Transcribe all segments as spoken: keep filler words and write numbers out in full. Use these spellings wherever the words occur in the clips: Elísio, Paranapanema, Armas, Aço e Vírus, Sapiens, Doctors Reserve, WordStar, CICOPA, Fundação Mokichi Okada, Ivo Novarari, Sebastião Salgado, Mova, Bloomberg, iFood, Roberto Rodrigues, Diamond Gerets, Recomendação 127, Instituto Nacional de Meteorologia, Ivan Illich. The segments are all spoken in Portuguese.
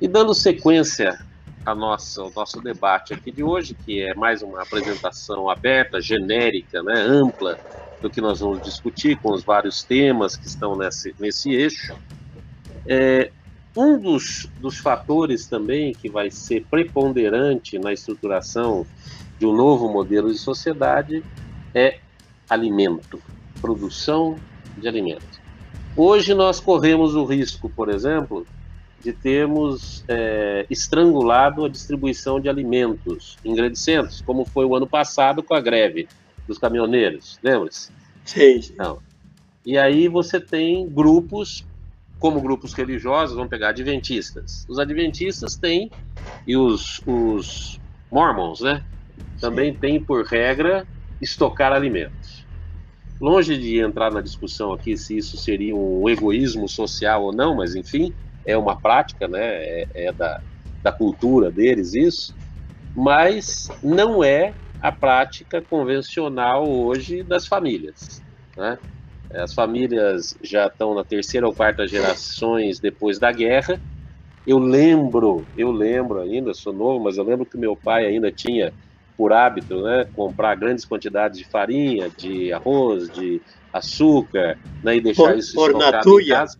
E dando sequência a nossa, ao nosso debate aqui de hoje, que é mais uma apresentação aberta, genérica, né, ampla, do que nós vamos discutir com os vários temas que estão nesse, nesse eixo, é, um dos, dos fatores também que vai ser preponderante na estruturação de um novo modelo de sociedade é alimento, produção de alimento. Hoje nós corremos o risco, por exemplo, de termos é, estrangulado a distribuição de alimentos, ingredientes, como foi o ano passado com a greve dos caminhoneiros, lembra-se? Sim. Então, e aí você tem grupos, como grupos religiosos, vamos pegar adventistas. Os adventistas têm, e os, os mormons, né? Também têm por regra estocar alimentos. Longe de entrar na discussão aqui se isso seria um egoísmo social ou não, mas enfim, é uma prática, né? É, é da, da cultura deles isso, mas não é a prática convencional hoje das famílias, né? As famílias já estão na terceira ou quarta gerações depois da guerra. Eu lembro, eu lembro ainda, sou novo, mas eu lembro que meu pai ainda tinha por hábito, né, comprar grandes quantidades de farinha, de arroz, de açúcar, né, e deixar por, isso por estocado natuia. Em casa.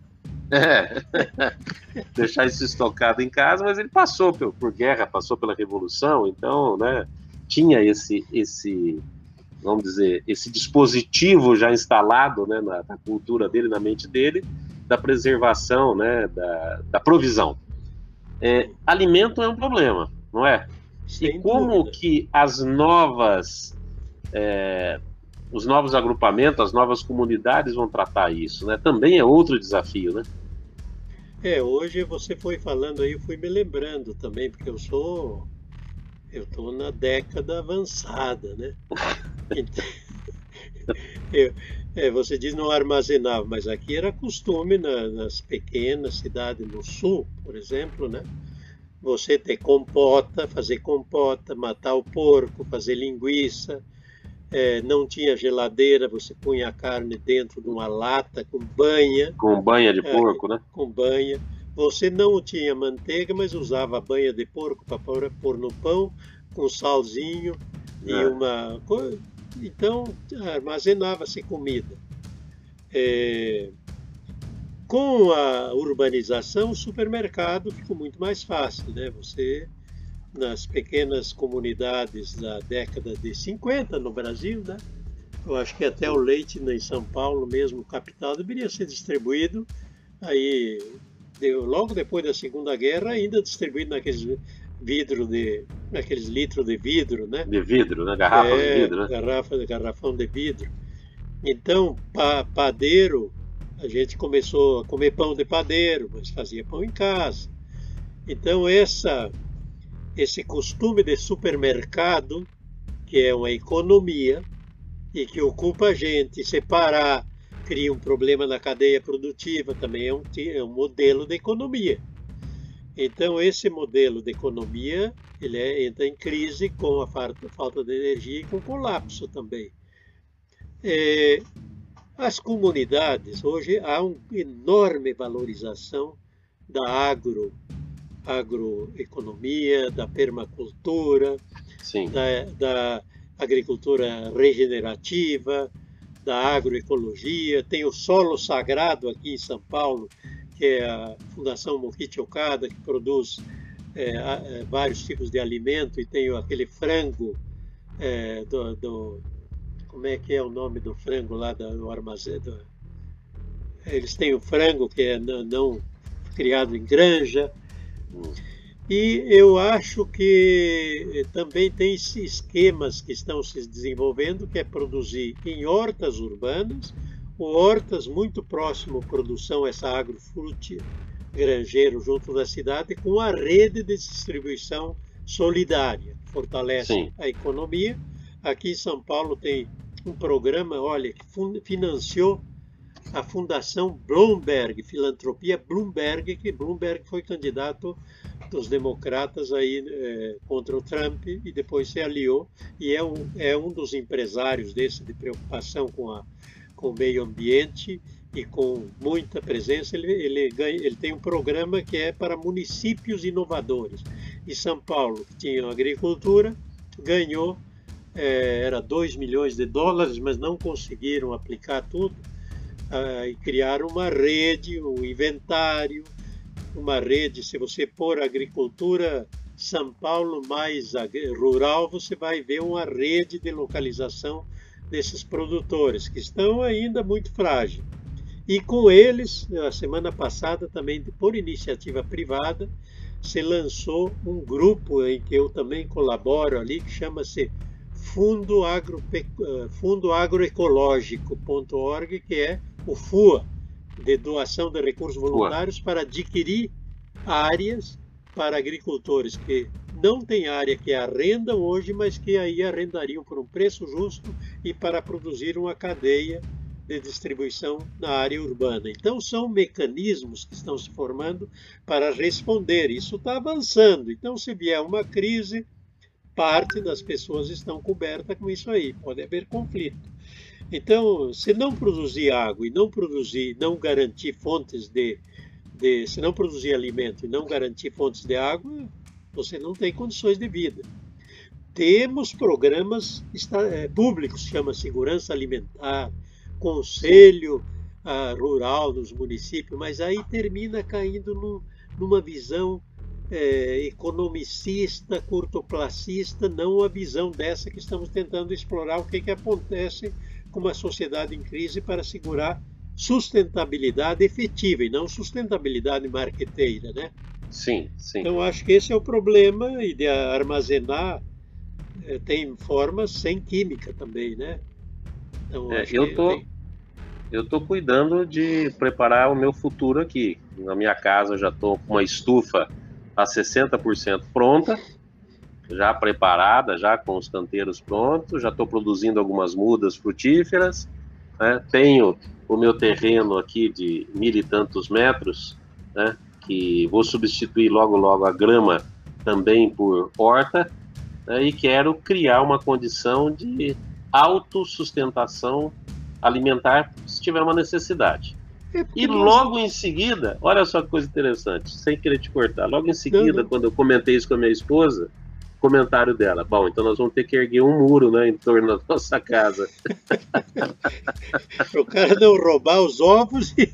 É. Deixar isso estocado em casa, mas ele passou por, por guerra, passou pela revolução, então, né, tinha esse, esse, vamos dizer, esse dispositivo já instalado, né, na, na cultura dele, na mente dele, da preservação, né, da, da provisão. É, alimento é um problema, não é? Sem e como dúvida. Que as novas, é, os novos agrupamentos, as novas comunidades vão tratar isso, né? Também é outro desafio, né? É, hoje você foi falando aí, eu fui me lembrando também, porque eu sou, eu estou na década avançada, né? Então, eu, é, você diz não armazenava, mas aqui era costume na, nas pequenas cidades no sul, por exemplo, né? Você ter compota, fazer compota, matar o porco, fazer linguiça. É, não tinha geladeira, você punha a carne dentro de uma lata com banha. Com banha de é, porco, né? Com banha. Você não tinha manteiga, mas usava a banha de porco para pôr no pão, com salzinho é. e uma coisa. Então, armazenava-se comida. É... Com a urbanização, o supermercado ficou muito mais fácil, né? Você, nas pequenas comunidades da década de cinquenta no Brasil, né? Eu acho que até o leite, né, em São Paulo mesmo, capital, deveria ser distribuído, aí, deu, logo depois da Segunda Guerra, ainda distribuído naqueles vidro de, naqueles litros de vidro, né? De vidro, né? Garrafa é, de vidro, né? Garrafa, garrafão de vidro. Então, pa, padeiro... A gente começou a comer pão de padeiro, mas fazia pão em casa. Então essa, esse costume de supermercado, que é uma economia e que ocupa a gente, separar, cria um problema na cadeia produtiva, também é um, é um modelo de economia. Então esse modelo de economia, ele é, entra em crise com a falta, falta de energia e com o colapso também. É, As comunidades, hoje há uma enorme valorização da agro, agroeconomia, da permacultura, da, da agricultura regenerativa, da agroecologia. Tem o solo sagrado aqui em São Paulo, que é a Fundação Mokichi Okada, que produz é, vários tipos de alimento, e tem aquele frango é, do... do Como é que é o nome do frango lá do armazém? Do... Eles têm o frango que é não, não criado em granja. E eu acho que também tem esquemas que estão se desenvolvendo, que é produzir em hortas urbanas, ou hortas muito próximo à produção, essa agrofruti granjeiro junto da cidade, com a rede de distribuição solidária, que fortalece Sim. a economia. Aqui em São Paulo tem um programa, olha, que financiou a Fundação Bloomberg, Filantropia Bloomberg, que Bloomberg foi candidato dos democratas aí, é, contra o Trump, e depois se aliou, e é um, é um dos empresários desse de preocupação com, a, com o meio ambiente, e com muita presença, ele, ele, ganha, ele tem um programa que é para municípios inovadores. E São Paulo, que tinha agricultura, ganhou, é, era dois milhões de dólares, mas não conseguiram aplicar tudo, ah, e criaram uma rede, um inventário, uma rede. Se você pôr agricultura São Paulo mais rural, você vai ver uma rede de localização desses produtores, que estão ainda muito frágeis. E com eles, a semana passada também, por iniciativa privada, se lançou um grupo em que eu também colaboro ali, que chama-se Fundo Agro, Fundo Agroecológico ponto org, que é o FUA, de doação de recursos voluntários para adquirir áreas para agricultores que não têm área, que arrendam hoje, mas que aí arrendariam por um preço justo e para produzir uma cadeia de distribuição na área urbana. Então, são mecanismos que estão se formando para responder. Isso está avançando. Então, se vier uma crise, parte das pessoas estão cobertas com isso aí. Pode haver conflito. Então, se não produzir água e não produzir, não garantir fontes de, de... Se não produzir alimento e não garantir fontes de água, você não tem condições de vida. Temos programas públicos, chama Segurança Alimentar, Conselho ah, Rural dos municípios, mas aí termina caindo no, numa visão eh, economicista, curtoplacista, não a visão dessa que estamos tentando explorar, o que, que acontece com uma sociedade em crise para assegurar sustentabilidade efetiva e não sustentabilidade marqueteira, né? Sim, sim. Então, acho que esse é o problema, e de armazenar eh, tem formas sem química também, né? Então, é, eu tô, tem... eu tô cuidando de preparar o meu futuro aqui. Na minha casa eu já tô com uma estufa a sessenta por cento pronta, já preparada, já com os canteiros prontos, já tô produzindo algumas mudas frutíferas, né? Tenho o meu terreno aqui de mil e tantos metros, né? Que vou substituir logo logo a grama também por horta, né? E quero criar uma condição de autossustentação alimentar, se tiver uma necessidade. É e logo em seguida, olha só que coisa interessante, sem querer te cortar, logo em seguida, não, não. quando eu comentei isso com a minha esposa, comentário dela, bom, então nós vamos ter que erguer um muro, né, em torno da nossa casa. O cara não roubar os ovos. E...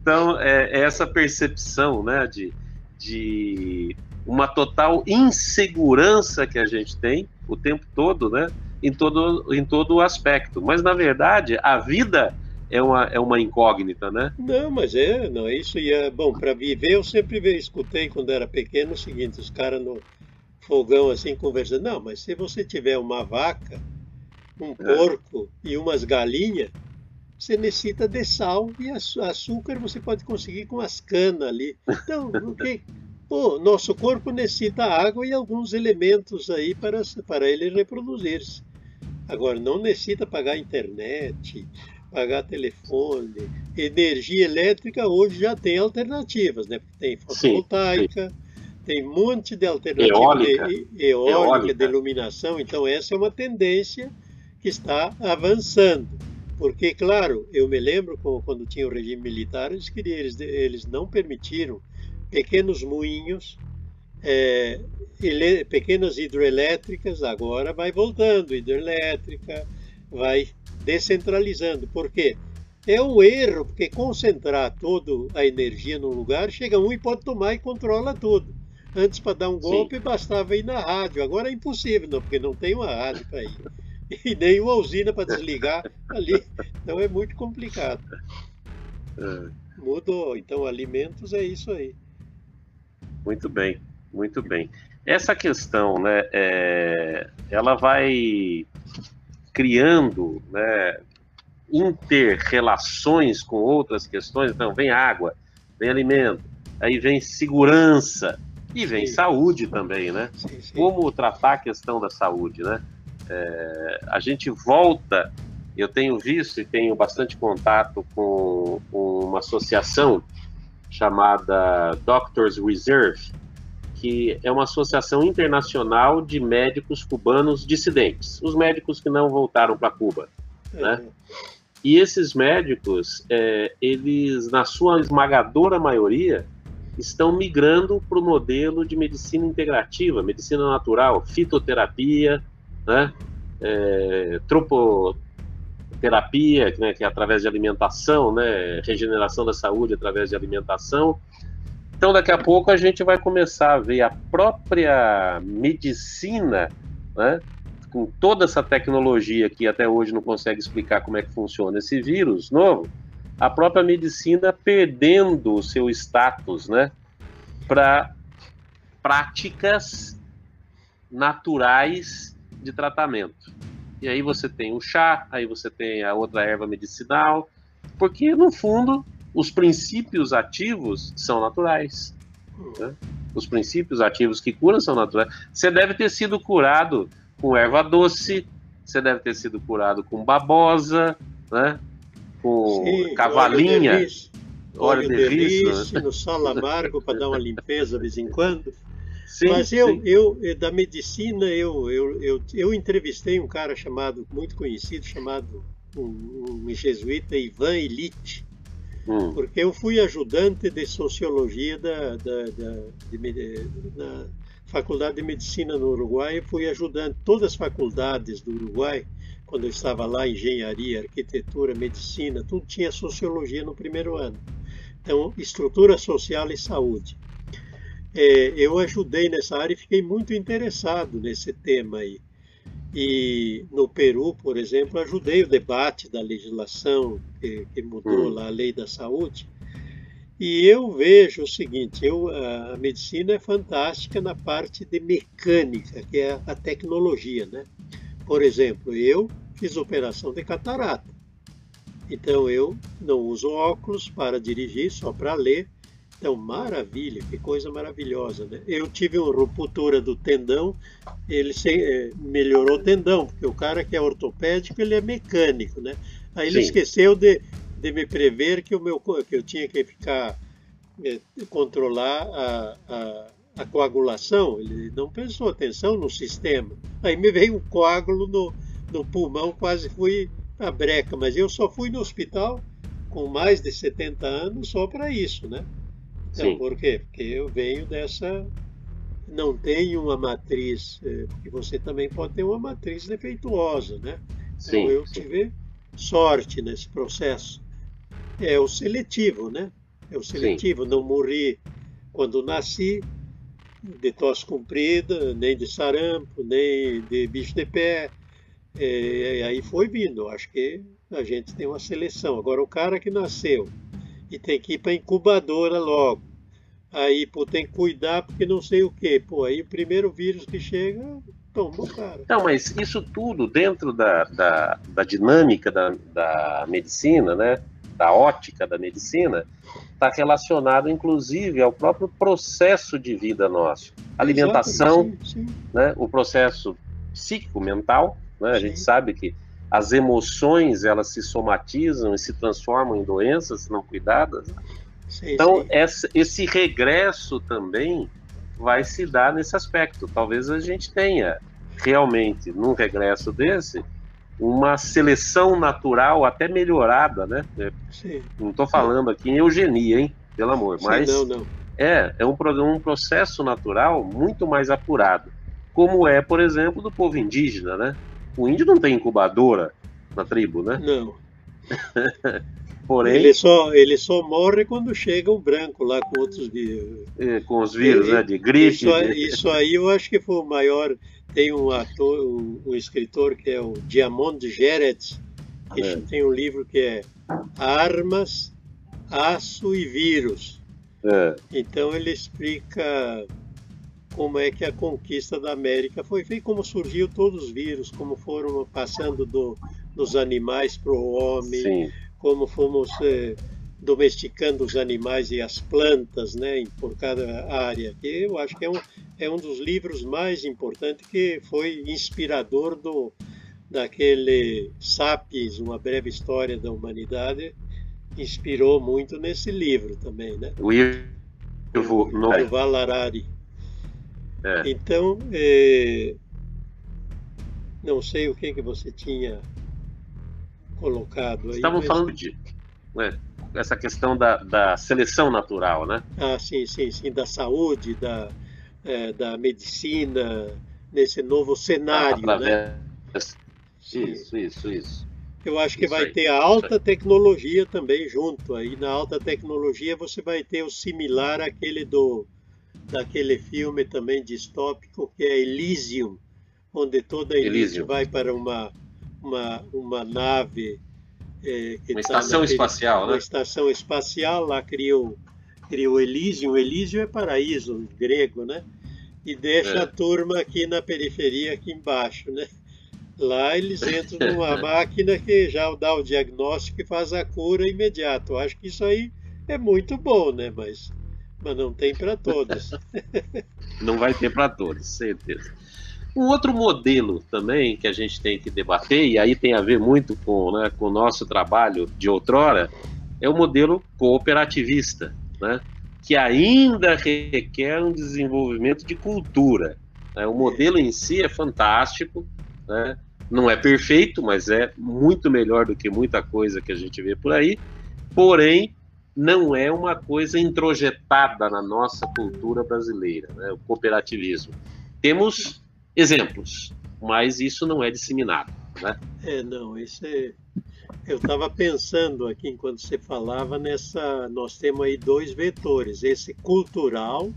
Então, é, é essa percepção, né, de... de... uma total insegurança que a gente tem o tempo todo, né? Em todo, em todo o aspecto. Mas, na verdade, a vida é uma, é uma incógnita, né? Não, mas é, não, isso ia... Bom, para viver, eu sempre escutei, quando era pequeno, o seguinte, os caras no fogão, assim, conversando. Não, mas se você tiver uma vaca, um porco é. e umas galinhas, você necessita de sal e açúcar você pode conseguir com as canas ali. Então, o que... Pô, nosso corpo necessita água e alguns elementos aí para, para ele reproduzir-se. Agora, não necessita pagar internet, pagar telefone, energia elétrica. Hoje já tem alternativas, né? Tem fotovoltaica, sim, sim. tem um monte de alternativa eólica. De, e, eólica, eólica, de iluminação. Então, essa é uma tendência que está avançando. Porque, claro, eu me lembro quando tinha o regime militar, eles, queriam, eles, eles não permitiram pequenos moinhos, é, ele, pequenas hidroelétricas. Agora vai voltando, hidroelétrica, vai descentralizando. Por quê? É um erro, porque concentrar toda a energia num lugar, chega um e pode tomar e controla tudo. Antes, para dar um golpe, Sim. bastava ir na rádio. Agora é impossível, não, porque não tem uma rádio para ir. E nem uma usina para desligar ali. Então é muito complicado. Mudou. Então, alimentos é isso aí. Muito bem, muito bem. Essa questão, né, é, ela vai criando, né, inter-relações com outras questões. Então, vem água, vem alimento, aí vem segurança e vem sim. saúde também, né? Sim, sim. Como tratar a questão da saúde, né? É, a gente volta, eu tenho visto e tenho bastante contato com, com uma associação chamada Doctors Reserve, que é uma associação internacional de médicos cubanos dissidentes, os médicos que não voltaram para Cuba, é. né? E esses médicos, é, eles, na sua esmagadora maioria, estão migrando para o modelo de medicina integrativa, medicina natural, fitoterapia, né? é, tropoterapia, né? que é através de alimentação, né? regeneração da saúde através de alimentação. Então, daqui a pouco, a gente vai começar a ver a própria medicina, né? com toda essa tecnologia que até hoje não consegue explicar como é que funciona esse vírus novo, a própria medicina perdendo o seu status, né, para práticas naturais de tratamento. E aí você tem o chá, aí você tem a outra erva medicinal, porque no fundo os princípios ativos são naturais, né? Os princípios ativos que curam são naturais. Você deve ter sido curado com erva doce, você deve ter sido curado com babosa, né? Com Sim, cavalinha, óleo de ris, óleo de ris, né? no sol amargo para dar uma limpeza de vez em quando. Sim, Mas eu, sim. eu, da medicina, eu, eu, eu, eu entrevistei um cara chamado, muito conhecido, chamado um, um jesuíta, Ivan Illich, hum. porque eu fui ajudante de sociologia da, da, da, de, de, da Faculdade de Medicina no Uruguai, e fui ajudante todas as faculdades do Uruguai. Quando eu estava lá, engenharia, arquitetura, medicina, tudo tinha sociologia no primeiro ano. Então, estrutura social e saúde. É, eu ajudei nessa área e fiquei muito interessado nesse tema aí. E no Peru, por exemplo, ajudei o debate da legislação que, que mudou lá a lei da saúde. E eu vejo o seguinte, eu, a, a medicina é fantástica na parte de mecânica, que é a, a tecnologia, né? Por exemplo, eu fiz operação de catarata, então eu não uso óculos para dirigir, só para ler. Então, maravilha, que coisa maravilhosa, né? Eu tive uma ruptura do tendão, ele melhorou o tendão, porque o cara que é ortopédico, ele é mecânico, né? Aí ele Sim. esqueceu de, de me prever que, o meu, que eu tinha que ficar, eh, controlar a... a a coagulação, ele não prestou atenção no sistema. Aí me veio um coágulo no, no pulmão, quase fui a breca, mas eu só fui no hospital com mais de setenta anos só para isso, né? Então, Sim. por quê? Porque eu venho dessa... Não tenho uma matriz, porque você também pode ter uma matriz defeituosa, né? Sim, então eu tive sorte nesse processo. É o seletivo, né? É o seletivo, Sim. não morri quando nasci, de tosse comprida, nem de sarampo, nem de bicho de pé, é, aí foi vindo. Acho que a gente tem uma seleção. Agora, o cara que nasceu e tem que ir para a incubadora logo, aí pô, tem que cuidar porque não sei o quê. Pô, aí o primeiro vírus que chega, toma o cara. Não, mas isso tudo dentro da, da, da dinâmica da, da medicina, né? Da ótica da medicina, está relacionado, inclusive, ao próprio processo de vida nosso. Alimentação, Exato, sim, sim. Né, o processo psíquico-mental, né, a gente sabe que as emoções, elas se somatizam e se transformam em doenças, se não cuidadas. Sim, então, sim. Essa, esse regresso também vai se dar nesse aspecto. Talvez a gente tenha realmente, num regresso desse, uma seleção natural até melhorada, né? Sim. Não estou falando aqui em eugenia, hein? Pelo amor, mas Sim, não, não. é, é um, um processo natural muito mais apurado, como é, por exemplo, do povo indígena, né? O índio não tem incubadora na tribo, né? Não. Porém, ele só, ele só morre quando chega o branco lá com outros vírus. É, com os vírus, ele, né? De gripe. Isso, de... isso aí eu acho que foi o maior... Tem um ator, um, um escritor que é o Diamond Gerets, que é. tem um livro que é Armas, Aço e Vírus. É. Então ele explica como é que a conquista da América foi feita, como surgiu todos os vírus, como foram passando do, dos animais para o homem, Sim. como fomos eh, domesticando os animais e as plantas, né, por cada área. E eu acho que é um... É um dos livros mais importantes, que foi inspirador do, daquele Sapiens, Uma Breve História da Humanidade, inspirou muito nesse livro também, né? O Ivo Novarari. É. Então, é, não sei o que, que você tinha colocado aí. Estavam mas... falando de né, essa questão da, da seleção natural, né? Ah, sim, sim, sim, da saúde, da, é, da medicina, nesse novo cenário, através... né? Isso, isso, isso. Eu acho que isso vai aí, ter a alta tecnologia também junto. Aí na alta tecnologia você vai ter o similar àquele do, daquele filme também distópico que é Elísio, onde toda a elite vai para uma, uma, uma nave... É, que uma tá estação naquele, espacial, uma né? Uma estação espacial, lá criou, criou Elísio. Elísio é paraíso grego, né? E deixa é. a turma aqui na periferia, aqui embaixo, né? Lá eles entram numa máquina que já dá o diagnóstico e faz a cura imediata. Eu acho que isso aí é muito bom, né? Mas, mas não tem para todos. Não vai ter para todos, certeza. Um outro modelo também que a gente tem que debater, e aí tem a ver muito com, né, com o nosso trabalho de outrora, é o modelo cooperativista, né? Que ainda requer um desenvolvimento de cultura, né? O modelo em si é fantástico, né? Não é perfeito, mas é muito melhor do que muita coisa que a gente vê por aí, porém não é uma coisa introjetada na nossa cultura brasileira, né? O cooperativismo. Temos exemplos, mas isso não é disseminado, né? É, não, isso é... Eu estava pensando aqui enquanto você falava nessa... Nós temos aí dois vetores, esse cultural,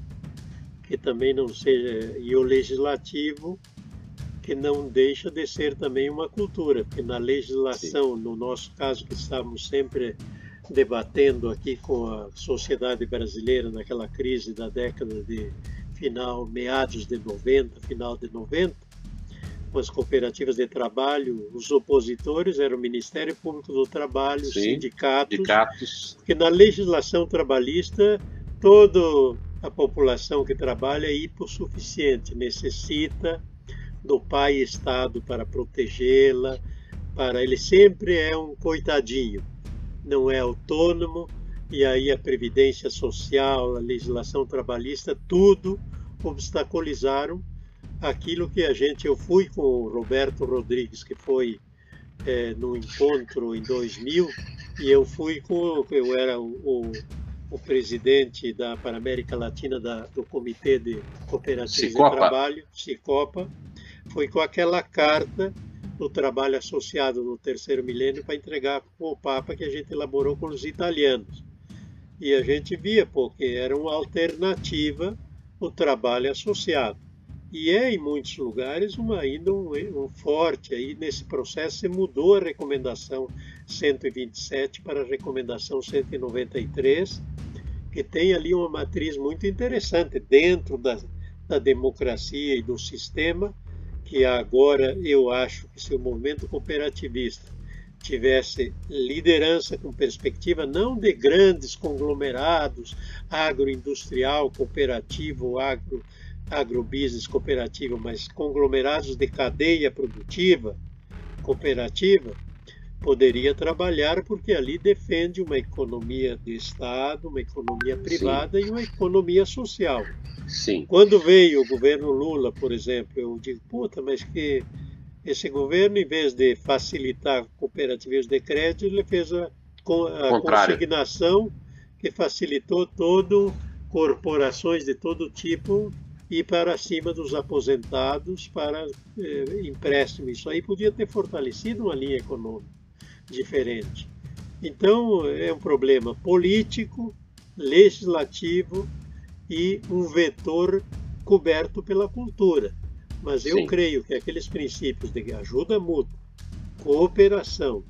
que também não seja... E o legislativo, que não deixa de ser também uma cultura, porque na legislação, sim, no nosso caso, que estamos sempre debatendo aqui com a sociedade brasileira naquela crise da década de final, meados de noventa, final de noventa, com as cooperativas de trabalho, os opositores eram o Ministério Público do Trabalho, sim, sindicatos, sindicatos, porque na legislação trabalhista, toda a população que trabalha é hipossuficiente, necessita do pai Estado para protegê-la, para ele sempre é um coitadinho, não é autônomo, e aí a previdência social, a legislação trabalhista, tudo obstaculizaram aquilo que a gente... Eu fui com o Roberto Rodrigues, que foi é, no encontro em dois mil, e eu fui com... Eu era o, o, o presidente da, para a América Latina da, do Comitê de Cooperativas de Trabalho, CICOPA, foi com aquela carta do trabalho associado no terceiro milênio para entregar o Papa, que a gente elaborou com os italianos. E a gente via, porque era uma alternativa o trabalho associado. E é, em muitos lugares, uma, ainda um, um forte. Aí, nesse processo, se mudou a recomendação cento e vinte e sete para a recomendação cento e noventa e três, que tem ali uma matriz muito interessante dentro da, da democracia e do sistema, que agora eu acho que se o movimento cooperativista tivesse liderança com perspectiva não de grandes conglomerados, agroindustrial, cooperativo, agro, agrobusiness cooperativo, mas conglomerados de cadeia produtiva, cooperativa, poderia trabalhar, porque ali defende uma economia de Estado, uma economia privada, sim, e uma economia social. Sim. Quando veio o governo Lula, por exemplo, eu digo, puta, mas que esse governo, em vez de facilitar cooperativas de crédito, ele fez a, a consignação, que facilitou todo, corporações de todo tipo, e para cima dos aposentados para eh, empréstimo. Isso aí podia ter fortalecido uma linha econômica diferente. Então, é um problema político, legislativo, e um vetor coberto pela cultura. Mas eu, sim, creio que aqueles princípios de ajuda mútua, cooperação,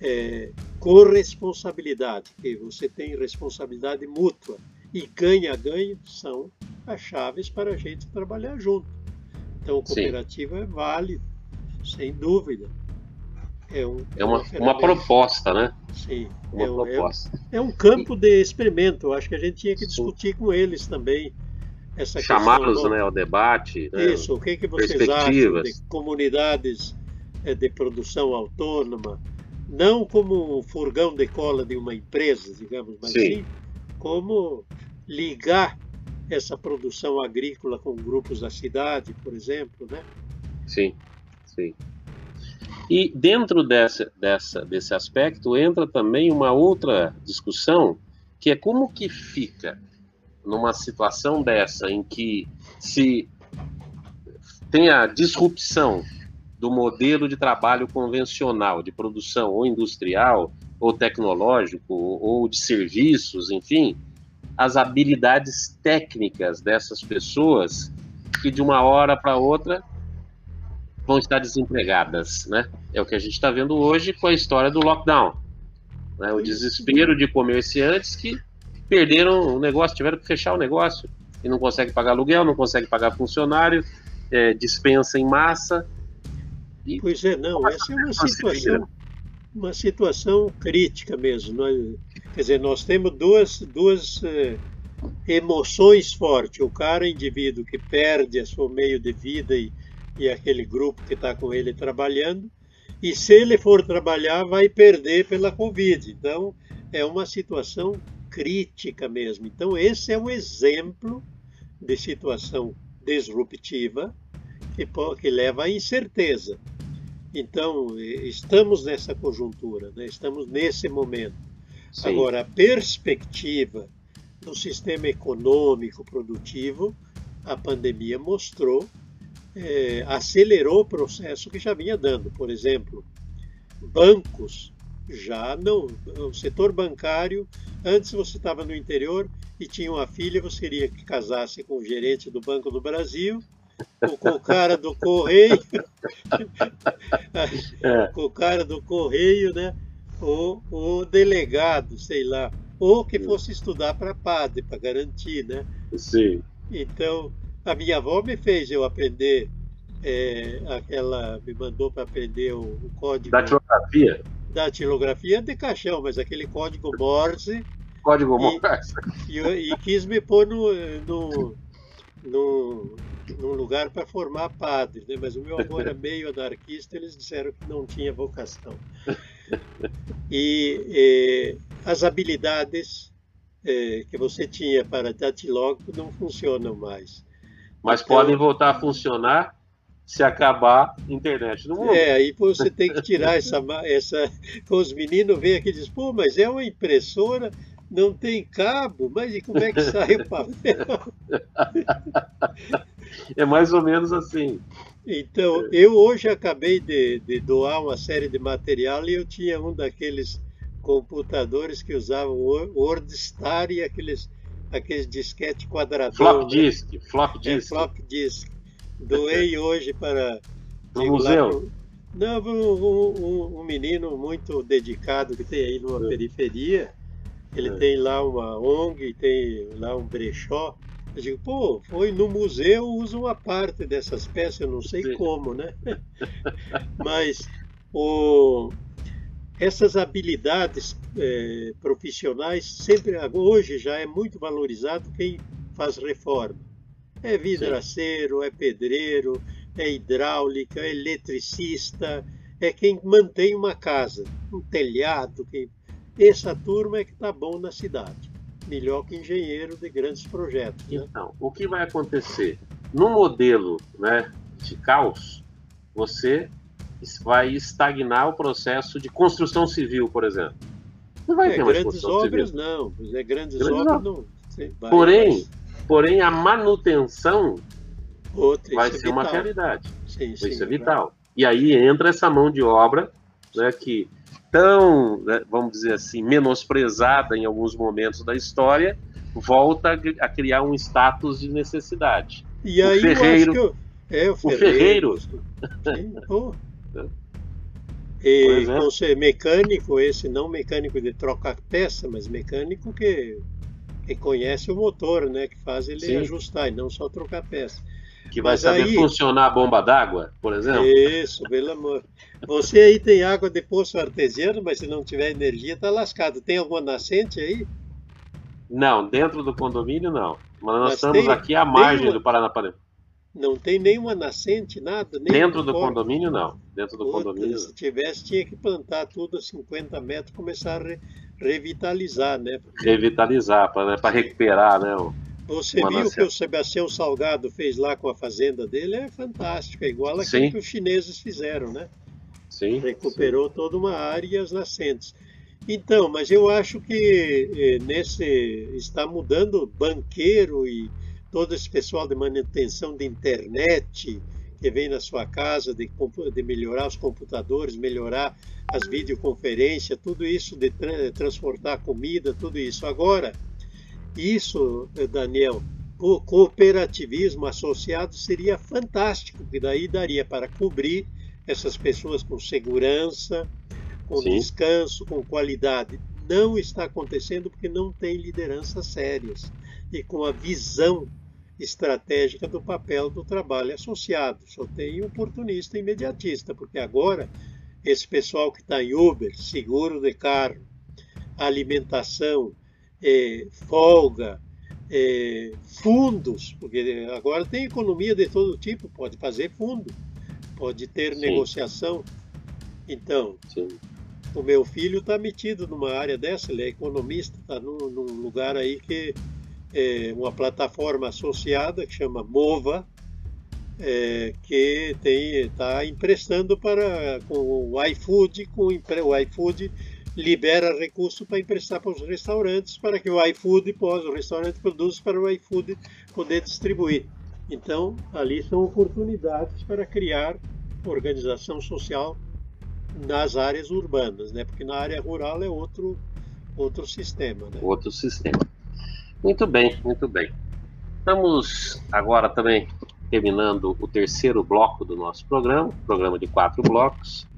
é, corresponsabilidade, que você tem responsabilidade mútua e ganha-ganha, são as chaves para a gente trabalhar junto. Então, cooperativa, sim, é válido, sem dúvida. É, um, é uma, uma proposta, né? Sim, uma é, proposta. É, é um campo de experimento. Eu acho que a gente tinha que discutir com eles também essa chamá-los, né, ao debate. Isso, né, o que, que vocês acham de comunidades de produção autônoma, não como um furgão de cola de uma empresa, digamos, mas sim, sim como ligar essa produção agrícola com grupos da cidade, por exemplo, né? Sim, sim. E dentro dessa, dessa, desse aspecto entra também uma outra discussão, que é como que fica numa situação dessa, em que se tem a disrupção do modelo de trabalho convencional, de produção ou industrial, ou tecnológico, ou de serviços, enfim, as habilidades técnicas dessas pessoas que de uma hora para outra vão estar desempregadas, né? É o que a gente está vendo hoje com a história do lockdown, né? O desespero de comerciantes que perderam o negócio, tiveram que fechar o negócio e não conseguem pagar aluguel, não conseguem pagar funcionário, é, dispensa em massa. E... Pois é, não, essa é uma situação, uma situação crítica mesmo. Nós, quer dizer, nós temos duas, duas eh, emoções fortes. O cara, indivíduo que perde o seu meio de vida e, e aquele grupo que está com ele trabalhando, e se ele for trabalhar, vai perder pela Covid. Então, é uma situação crítica mesmo. Então, esse é um exemplo de situação disruptiva que, que leva à incerteza. Então, estamos nessa conjuntura, né? Estamos nesse momento. Sim. Agora, a perspectiva do sistema econômico produtivo, a pandemia mostrou, é, acelerou o processo que já vinha dando. Por exemplo, bancos já não... O setor bancário, antes você estava no interior e tinha uma filha, você queria que casasse com o gerente do Banco do Brasil, com o cara do correio, com o cara do correio, né? Ou o delegado, sei lá, ou que fosse estudar para padre, para garantir, né? Sim. Então, a minha avó me fez eu aprender, é, aquela, me mandou para aprender o, o código... Datilografia? Datilografia de caixão, mas aquele código Morse. Código Morse. E, e, e quis me pôr no... no, no num lugar para formar padre, né? Mas o meu avô era meio anarquista, eles disseram que não tinha vocação. E, e as habilidades é, que você tinha para datilógrafo não funcionam mais. Mas então, podem voltar a funcionar se acabar a internet no mundo. É, aí você tem que tirar essa... essa os meninos vêm aqui e dizem, pô, mas é uma impressora... Não tem cabo, mas e como é que sai o papel? É mais ou menos assim. Então, eu hoje acabei de, de doar uma série de material e eu tinha um daqueles computadores que usavam WordStar e aqueles, aqueles disquete quadradão. Flop disk, né? Flop disk. É, flop disk. Doei hoje para... No museu? Lá, não, um, um, um menino muito dedicado que tem aí numa periferia... Ele tem lá uma O N G, tem lá um brechó. Eu digo, pô, foi no museu, usa uma parte dessas peças, eu não sei Sim. como, né? Mas o... essas habilidades é, profissionais, sempre hoje já é muito valorizado quem faz reforma. É vidraceiro, Sim. é pedreiro, é hidráulico, é eletricista, é quem mantém uma casa, um telhado, quem... Essa turma é que está bom na cidade, melhor que engenheiro de grandes projetos. Né? Então, o que vai acontecer? No modelo, né, de caos, você vai estagnar o processo de construção civil, por exemplo. Não vai é, ter mais grandes obras, civil. Não. É, grandes, grandes obras, não. Vai, porém, mas... porém, a manutenção Outra, vai ser é uma realidade. Sim, sim, isso é vital. Vai. E aí entra essa mão de obra, né, que... tão, vamos dizer assim, menosprezada em alguns momentos da história, volta a criar um status de necessidade. E aí o ferreiro... Eu acho que eu... É, o ferreiro. O ferreiro. Oh. E, então, ser mecânico, esse não mecânico de trocar peça, mas mecânico que, que conhece o motor, né, que faz ele Sim. ajustar e não só trocar peça. Que vai Mas saber aí, funcionar a bomba d'água, por exemplo? Isso, pelo amor. Você aí tem água de poço artesiano, mas se não tiver energia, está lascado. Tem alguma nascente aí? Não, dentro do condomínio não. Mas nós Mas estamos tem, aqui à margem uma... do Paranapanema. Não tem nenhuma nascente, nada? Nem dentro do corpo. Condomínio não. Dentro do Outra, condomínio Se não. tivesse, tinha que plantar tudo a cinquenta metros, começar a re, revitalizar, né? Porque... Revitalizar, para né, recuperar, né? O... Você viu o que o Sebastião Salgado fez lá com a fazenda dele? É fantástico, é igual aquilo que os chineses fizeram, né? Sim. Recuperou sim. toda uma área e as nascentes. Então, mas eu acho que nesse está mudando banqueiro e todo esse pessoal de manutenção de internet que vem na sua casa, de, de melhorar os computadores, melhorar as videoconferências, tudo isso, de tra transportar comida, tudo isso. Agora, isso, Daniel, o cooperativismo associado seria fantástico, que daí daria para cobrir essas pessoas com segurança, com Sim. descanso, com qualidade. Não está acontecendo porque não tem lideranças sérias e com a visão estratégica do papel do trabalho associado. Só tem oportunista e imediatista, porque agora esse pessoal que está em Uber, seguro de carro, alimentação, eh, folga, eh, fundos, porque agora tem economia de todo tipo, pode fazer fundo, pode ter Sim. negociação. Então, Sim. o meu filho está metido numa área dessa, ele é economista, está num, num lugar aí que... É uma plataforma associada que chama Mova, é, que está emprestando para com o iFood, com o iFood libera recurso para emprestar para os restaurantes, para que o iFood possa, o restaurante produza para o iFood poder distribuir. Então, ali são oportunidades para criar organização social nas áreas urbanas, né? Porque na área rural é outro, outro sistema. Né? Outro sistema. Muito bem, muito bem. Estamos agora também terminando o terceiro bloco do nosso programa, programa de quatro blocos.